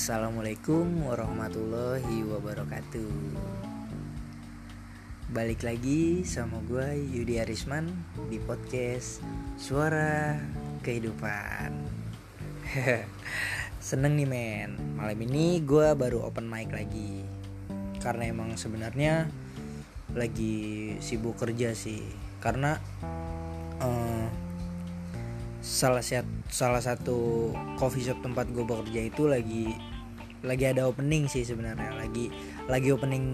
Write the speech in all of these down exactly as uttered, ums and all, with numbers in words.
Assalamualaikum warahmatullahi wabarakatuh. Balik lagi sama gue Yudi Arisman di podcast Suara Kehidupan. Seneng nih men, malam ini gue baru open mic lagi. Karena emang sebenarnya lagi sibuk kerja sih. Karena eh, salah satu salah satu coffee shop tempat gue bekerja itu lagi lagi ada opening sih sebenarnya lagi lagi opening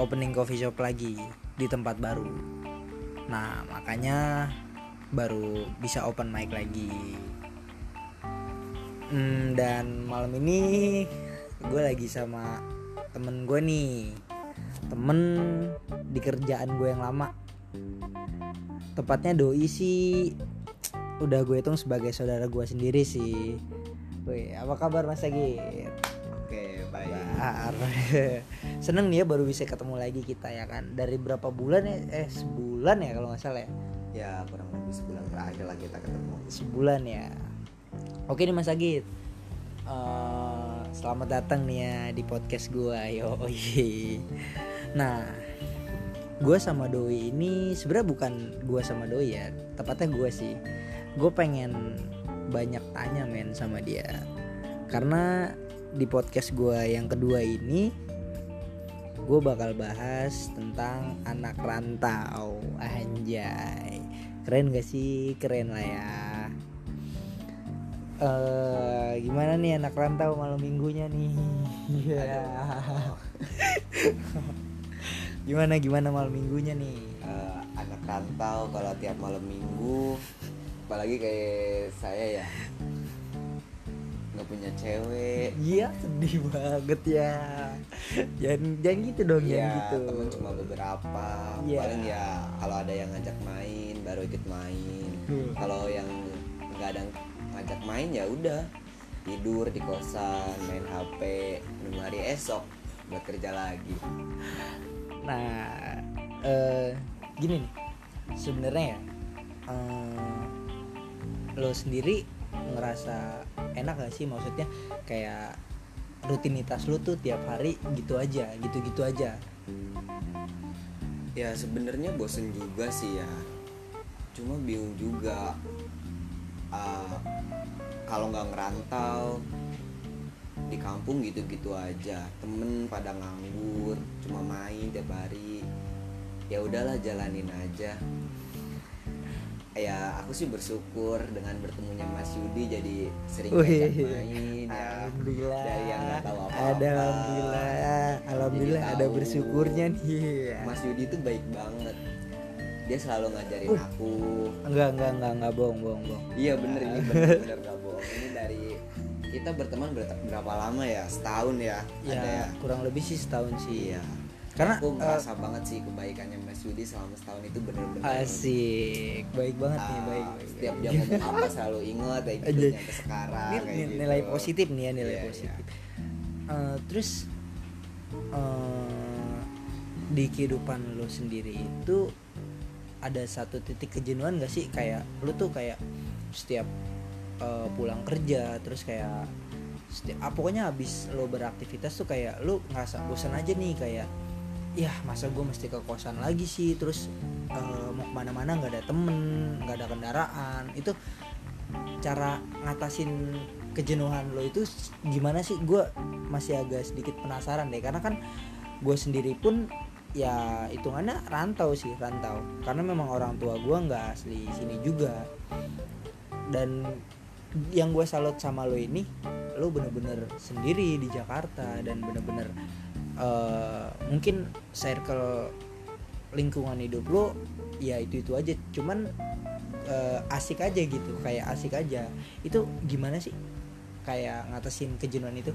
opening coffee shop lagi di tempat baru. Nah makanya baru bisa open mic lagi. Hmm, dan malam ini gue lagi sama temen gue nih, temen di kerjaan gue yang lama. Tepatnya doi sih udah gue hitung sebagai saudara gue sendiri sih. Wih, apa kabar Mas Agit? Oke, baik. Seneng nih ya baru bisa ketemu lagi kita ya kan. Dari berapa bulan ya? Eh sebulan ya kalau nggak salah ya. Ya kurang lebih sebulan terakhir lah kita ketemu. Sebulan ya. Oke nih Mas Agit. Uh, selamat datang nih ya di podcast gue. Yo. Nah, gue sama doi ini sebenarnya bukan gue sama doi ya. Tepatnya gue sih. Gue pengen banyak tanya men sama dia. Karena di podcast gue yang kedua ini gue bakal bahas tentang anak rantau. Anjay, keren gak sih? Keren lah ya. uh, Gimana nih anak rantau malam minggunya nih? Gimana gimana malam minggunya nih? uh, Anak rantau kalau tiap malam minggu, apalagi kayak saya ya, nggak punya cewek. Iya sedih banget ya. Jangan jangan gitu dong ya. Gitu. Temen cuma beberapa. Ya. Paling ya kalau ada yang ngajak main baru ikut main. Hmm. Kalau yang nggak ada ngajak main ya udah tidur di kosan, main H P, nunggu hari esok buat kerja lagi. Nah, uh, gini nih sebenarnya ya. Uh, Lo sendiri ngerasa enak gak sih? Maksudnya kayak rutinitas lo tuh tiap hari gitu aja, gitu-gitu aja. Ya sebenarnya bosen juga sih ya. Cuma bingung juga. Uh, Kalau gak ngerantau di kampung gitu-gitu aja. Temen pada nganggur, cuma main tiap hari. Ya udahlah jalanin aja. Ya aku sih bersyukur dengan bertemunya Mas Yudi, jadi sering ngajak main ya. Alhamdulillah. Dari yang nggak tahu apa-apa. Ada, alhamdulillah, alhamdulillah ada bersyukurnya nih. Mas Yudi itu baik banget. Dia selalu ngajarin uh. aku. Enggak enggak enggak enggak bohong bohong bohong. Iya bener ini bener bener nggak bohong. Ini dari kita berteman berapa lama ya? Setahun ya? Ya ada ya? Kurang lebih sih setahun sih ya. Karena aku merasa uh, banget sih kebaikannya Mas Yudi selama setahun itu benar-benar asik, baik banget nih, baik. baik setiap baik. Dia ngomong apa selalu ingat kayak gitu sampai sekarang. Ini kayak nilai gitu. Positif nih ya, nilai yeah, positif. Yeah. Uh, terus uh, di kehidupan lo sendiri itu ada satu titik kejenuhan nggak sih? Kayak lo tuh kayak setiap uh, pulang kerja terus kayak setiap, ah, pokoknya habis lo beraktivitas tuh kayak lo ngerasa bosan aja nih kayak. Ya masa gue mesti ke kosan lagi sih. Terus uh, mau kemana-mana gak ada temen, gak ada kendaraan. Itu cara ngatasin kejenuhan lo itu gimana sih? Gue masih agak sedikit penasaran deh. Karena kan gue sendiri pun ya hitungannya rantau sih, rantau. Karena memang orang tua gue gak asli sini juga. Dan yang gue salut sama lo ini, lo bener-bener sendiri di Jakarta. Dan bener-bener Uh, mungkin circle lingkungan hidup lo ya itu-itu aja, cuman uh, asik aja gitu, kayak asik aja. Itu gimana sih kayak ngatasin kejenuhan itu?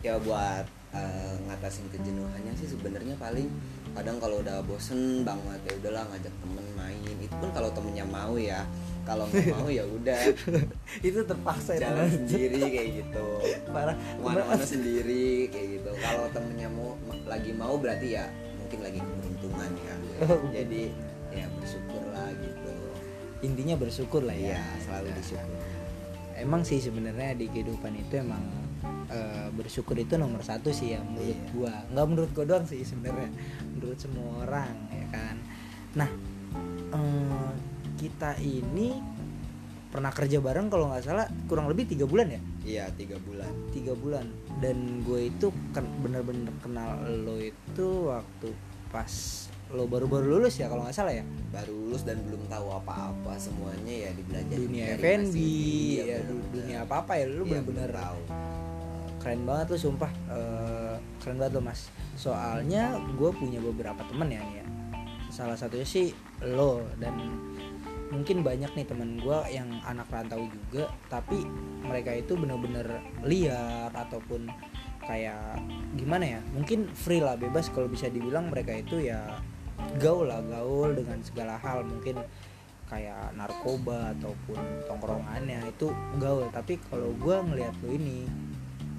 Ya buat uh, ngatasin kejenuhannya sih sebenarnya paling kadang kalau udah bosen banget ya udahlah ngajak temen main. Itu pun kalau temennya mau ya, kalau nggak mau ya udah itu terpaksa jalan sendiri kayak gitu, parah mana-mana sendiri kayak gitu. Kalau temennya mau lagi mau berarti ya mungkin lagi keberuntungan ya, jadi ya bersyukur lah gitu, intinya bersyukur lah ya, ya selalu ya. Disyukur emang sih sebenarnya di kehidupan itu emang uh, bersyukur itu nomor satu sih ya menurut yeah. gua. Nggak menurut gua doang sih sebenarnya, menurut semua orang ya kan. Nah um, kita ini pernah kerja bareng kalau nggak salah kurang lebih tiga bulan ya? Iya tiga bulan. Tiga bulan. Dan gue itu ken- bener-bener kenal lo itu waktu pas lo baru-baru lulus ya kalau nggak salah ya? Baru lulus dan belum tahu apa-apa semuanya ya dibelajarin. Dunia F and B, ya, dunia apa-apa ya lo ya, bener-bener tahu. Keren banget lo sumpah, uh, keren banget lo mas. Soalnya gue punya beberapa temen ya, ya. Salah satunya sih lo dan mungkin banyak nih teman gue yang anak rantau juga, tapi mereka itu benar-benar liar ataupun kayak gimana ya, mungkin free lah, bebas kalau bisa dibilang. Mereka itu ya gaul lah, gaul dengan segala hal, mungkin kayak narkoba ataupun tongkrongannya itu gaul. Tapi kalau gue ngelihat lo ini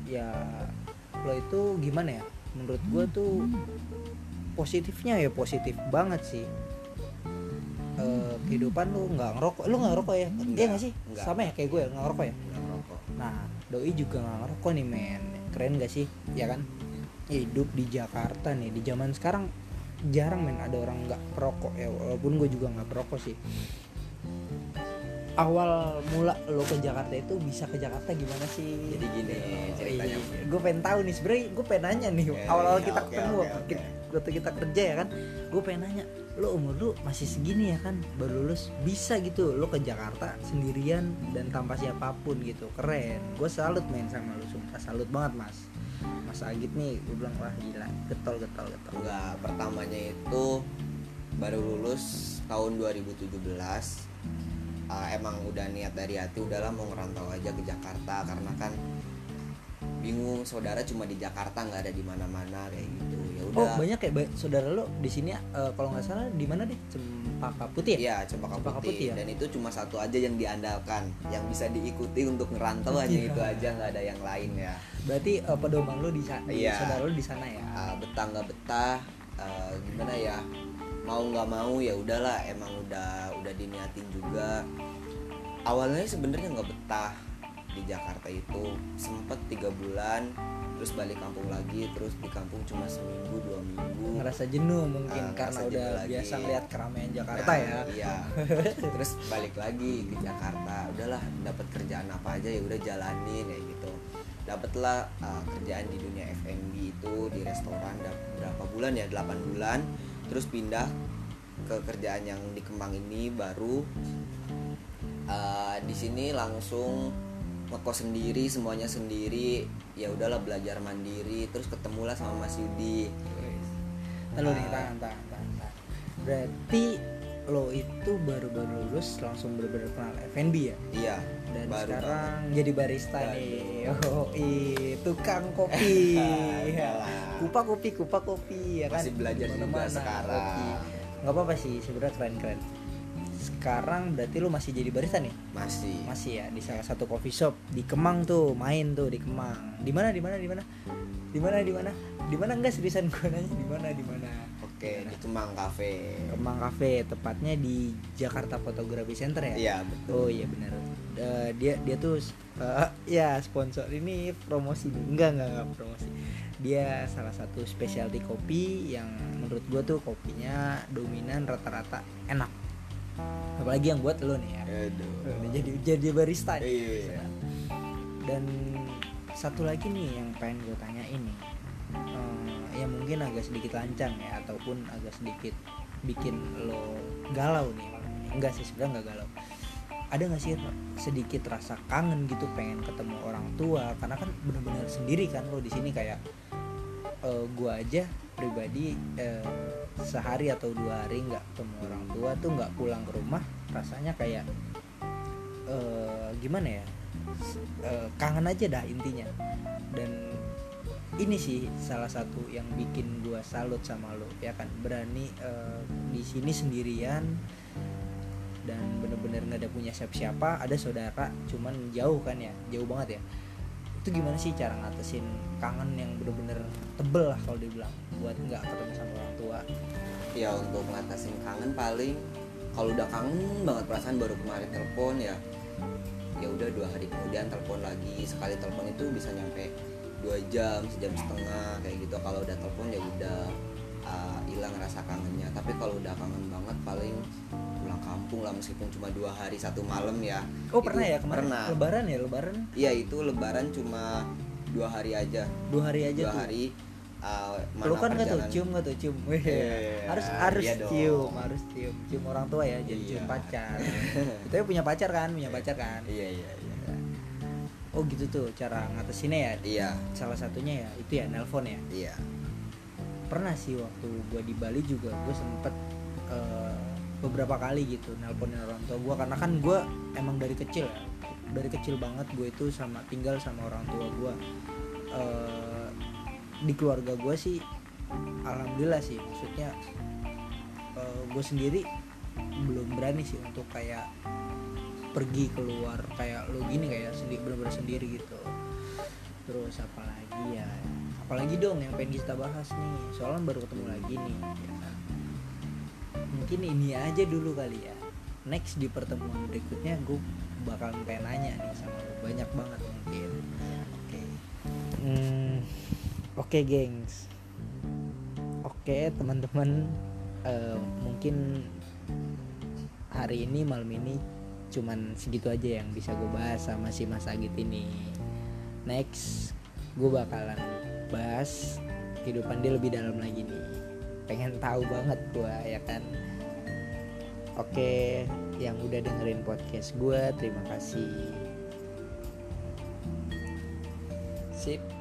ya, lo itu gimana ya, menurut gue tuh positifnya ya positif banget sih. Uh, kehidupan lu nggak ngerokok, lu nggak ngerokok ya? Iya nggak sih? Enggak. Sama ya kayak gue nggak ngerokok ya. Nggak ngerokok. Nah, doi juga nggak ngerokok nih men, keren nggak sih? Ya kan? Hidup di Jakarta nih di zaman sekarang jarang men ada orang nggak perokok ya, walaupun gue juga nggak perokok sih. Awal mula lo ke Jakarta itu bisa ke Jakarta gimana sih? Jadi gini ceritanya. Iya. Gue pengen tahu nih sebenarnya, gue pengen nanya nih. Eh, awal-awal kita okay, ketemu okay, okay. waktu kita kerja ya kan, gue pengen nanya, lo umur lu masih segini ya kan, baru lulus bisa gitu lo ke Jakarta sendirian dan tanpa siapapun gitu, keren. Gue salut main sama lo, sumpah salut banget mas. Mas Agit nih, gue bilang wah gila, getol getol getol. Enggak, pertamanya itu baru lulus tahun dua ribu tujuh belas. Uh, emang udah niat dari hati, udahlah mau ngerantau aja ke Jakarta karena kan bingung, saudara cuma di Jakarta nggak ada di mana-mana kayak gitu. Ya udah. Oh banyak ya ba- saudara lo di sini uh, kalau nggak salah di mana deh? Cempaka Putih ya? Iya Cempaka, Cempaka Putih. Putih ya? Dan itu cuma satu aja yang diandalkan, yang bisa diikuti untuk ngerantau aja ya. Itu aja nggak ada yang lain ya. Berarti uh, pedoman lo di sana, ya. Saudara lo di sana ya? Uh, betah nggak betah, uh, gimana ya? Mau nggak mau ya udahlah, emang udah udah diniatin juga. Awalnya sebenarnya nggak betah di Jakarta itu, sempet tiga bulan terus balik kampung lagi, terus di kampung cuma seminggu dua minggu. Ngerasa jenuh mungkin uh, karena jenuh udah lagi. Biasa lihat keramaian Jakarta nah, ya. Iya. Terus balik lagi ke Jakarta, udahlah dapat kerjaan apa aja ya udah jalanin ya gitu. Dapatlah uh, kerjaan di dunia F and B itu di restoran berapa bulan ya, delapan bulan. Terus pindah ke kerjaan yang di Kemang ini baru uh, di sini langsung ngekos sendiri, semuanya sendiri. Ya udahlah belajar mandiri, terus ketemulah sama Mas Yudi. Lalu nih tahan tahan tahan. Berarti lo itu baru-baru lulus langsung bener-bener kenal F and B ya? Iya. Dan baru sekarang banget. Jadi barista baru. Nih. Oh, i, tukang kopi. Kupa kopi, kupa kopi ya kan. Masih belajar juga sekarang. Kopi. Gak apa-apa sih, sebenarnya keren-keren. Sekarang berarti lu masih jadi barista nih? Masih. Masih ya di salah satu coffee shop di Kemang tuh, main tuh di Kemang. Di mana? Di mana? Di mana? Di mana? Di mana? Di mana enggak seriusan gue nanya di mana? Di mana? Oke, di Kemang Cafe. Kemang Cafe, tepatnya di Jakarta Photography Center ya? Iya, betul. Oh iya benar. Uh, dia dia tuh uh, ya sponsor ini promosi. Enggak, enggak, enggak promosi. Dia salah satu specialty kopi yang menurut gue tuh kopinya dominan rata-rata enak, apalagi yang buat lo nih ya. Aduh. jadi jadi barista nih. Iya, iya. Dan satu lagi nih yang pengen gue tanya ini um, ya mungkin agak sedikit lancang ya ataupun agak sedikit bikin lo galau nih. Enggak sih sebenarnya nggak galau, ada nggak sih sedikit rasa kangen gitu pengen ketemu orang tua karena kan benar-benar sendiri kan lo di sini. Kayak uh, gue aja pribadi uh, sehari atau dua hari nggak ketemu orang tua tuh nggak pulang ke rumah rasanya kayak uh, gimana ya, uh, kangen aja dah intinya. Dan ini sih salah satu yang bikin gue salut sama lo ya kan, berani uh, di sini sendirian dan bener-bener nggak ada punya siapa-siapa, ada saudara cuman jauh kan ya, jauh banget ya. Itu gimana sih cara ngatasin kangen yang bener-bener tebel lah kalau dibilang buat nggak ketemu sama orang tua? Ya untuk ngatasin kangen paling kalau udah kangen banget perasaan, baru kemarin telepon ya ya udah dua hari kemudian telepon lagi. Sekali telepon itu bisa nyampe dua jam, sejam setengah kayak gitu. Kalau udah telepon ya udah hilang uh, rasa kangennya. Tapi kalau udah kangen banget paling pulang kampung lah, meskipun cuma dua hari satu malam ya. Oh itu pernah ya kemarin? Pernah. Lebaran ya lebaran? Iya itu lebaran cuma dua hari aja. Dua hari aja. Dua tuh. hari. Uh, Pelukan nggak tuh? Cium nggak tuh? Cium. Yeah, harus harus iya cium, dong. harus cium. Cium orang tua ya, jadi yeah. cium pacar. Kita punya pacar kan, punya pacar kan. Iya yeah, iya. Yeah, yeah. Oh gitu tuh cara ngatasinnya ya. Iya. Salah satunya ya itu ya nelpon ya. Iya. Pernah sih waktu gue di Bali juga gue sempet uh, beberapa kali gitu nelponin orang tua gue, karena kan gue emang dari kecil ya, dari kecil banget gue itu sama tinggal sama orang tua gue. Uh, di keluarga gue sih alhamdulillah sih, maksudnya uh, gue sendiri belum berani sih untuk kayak pergi keluar kayak lo gini, kayak sendiri, bener-bener sendiri gitu. Terus apalagi ya, apalagi dong yang pengen kita bahas nih, soalnya baru ketemu lagi nih ya. Mungkin ini aja dulu kali ya, next di pertemuan berikutnya gue bakal pengen nanya nih sama lo banyak banget mungkin. Oke okay. hmm, oke okay, gengs oke okay, teman-teman, uh, mungkin hari ini malam ini cuman segitu aja yang bisa gue bahas sama si Mas Agit ini. Next gue bakalan bahas kehidupan dia lebih dalam lagi nih, pengen tahu banget gue ya kan. Oke, yang udah dengerin podcast gue terima kasih. Sip.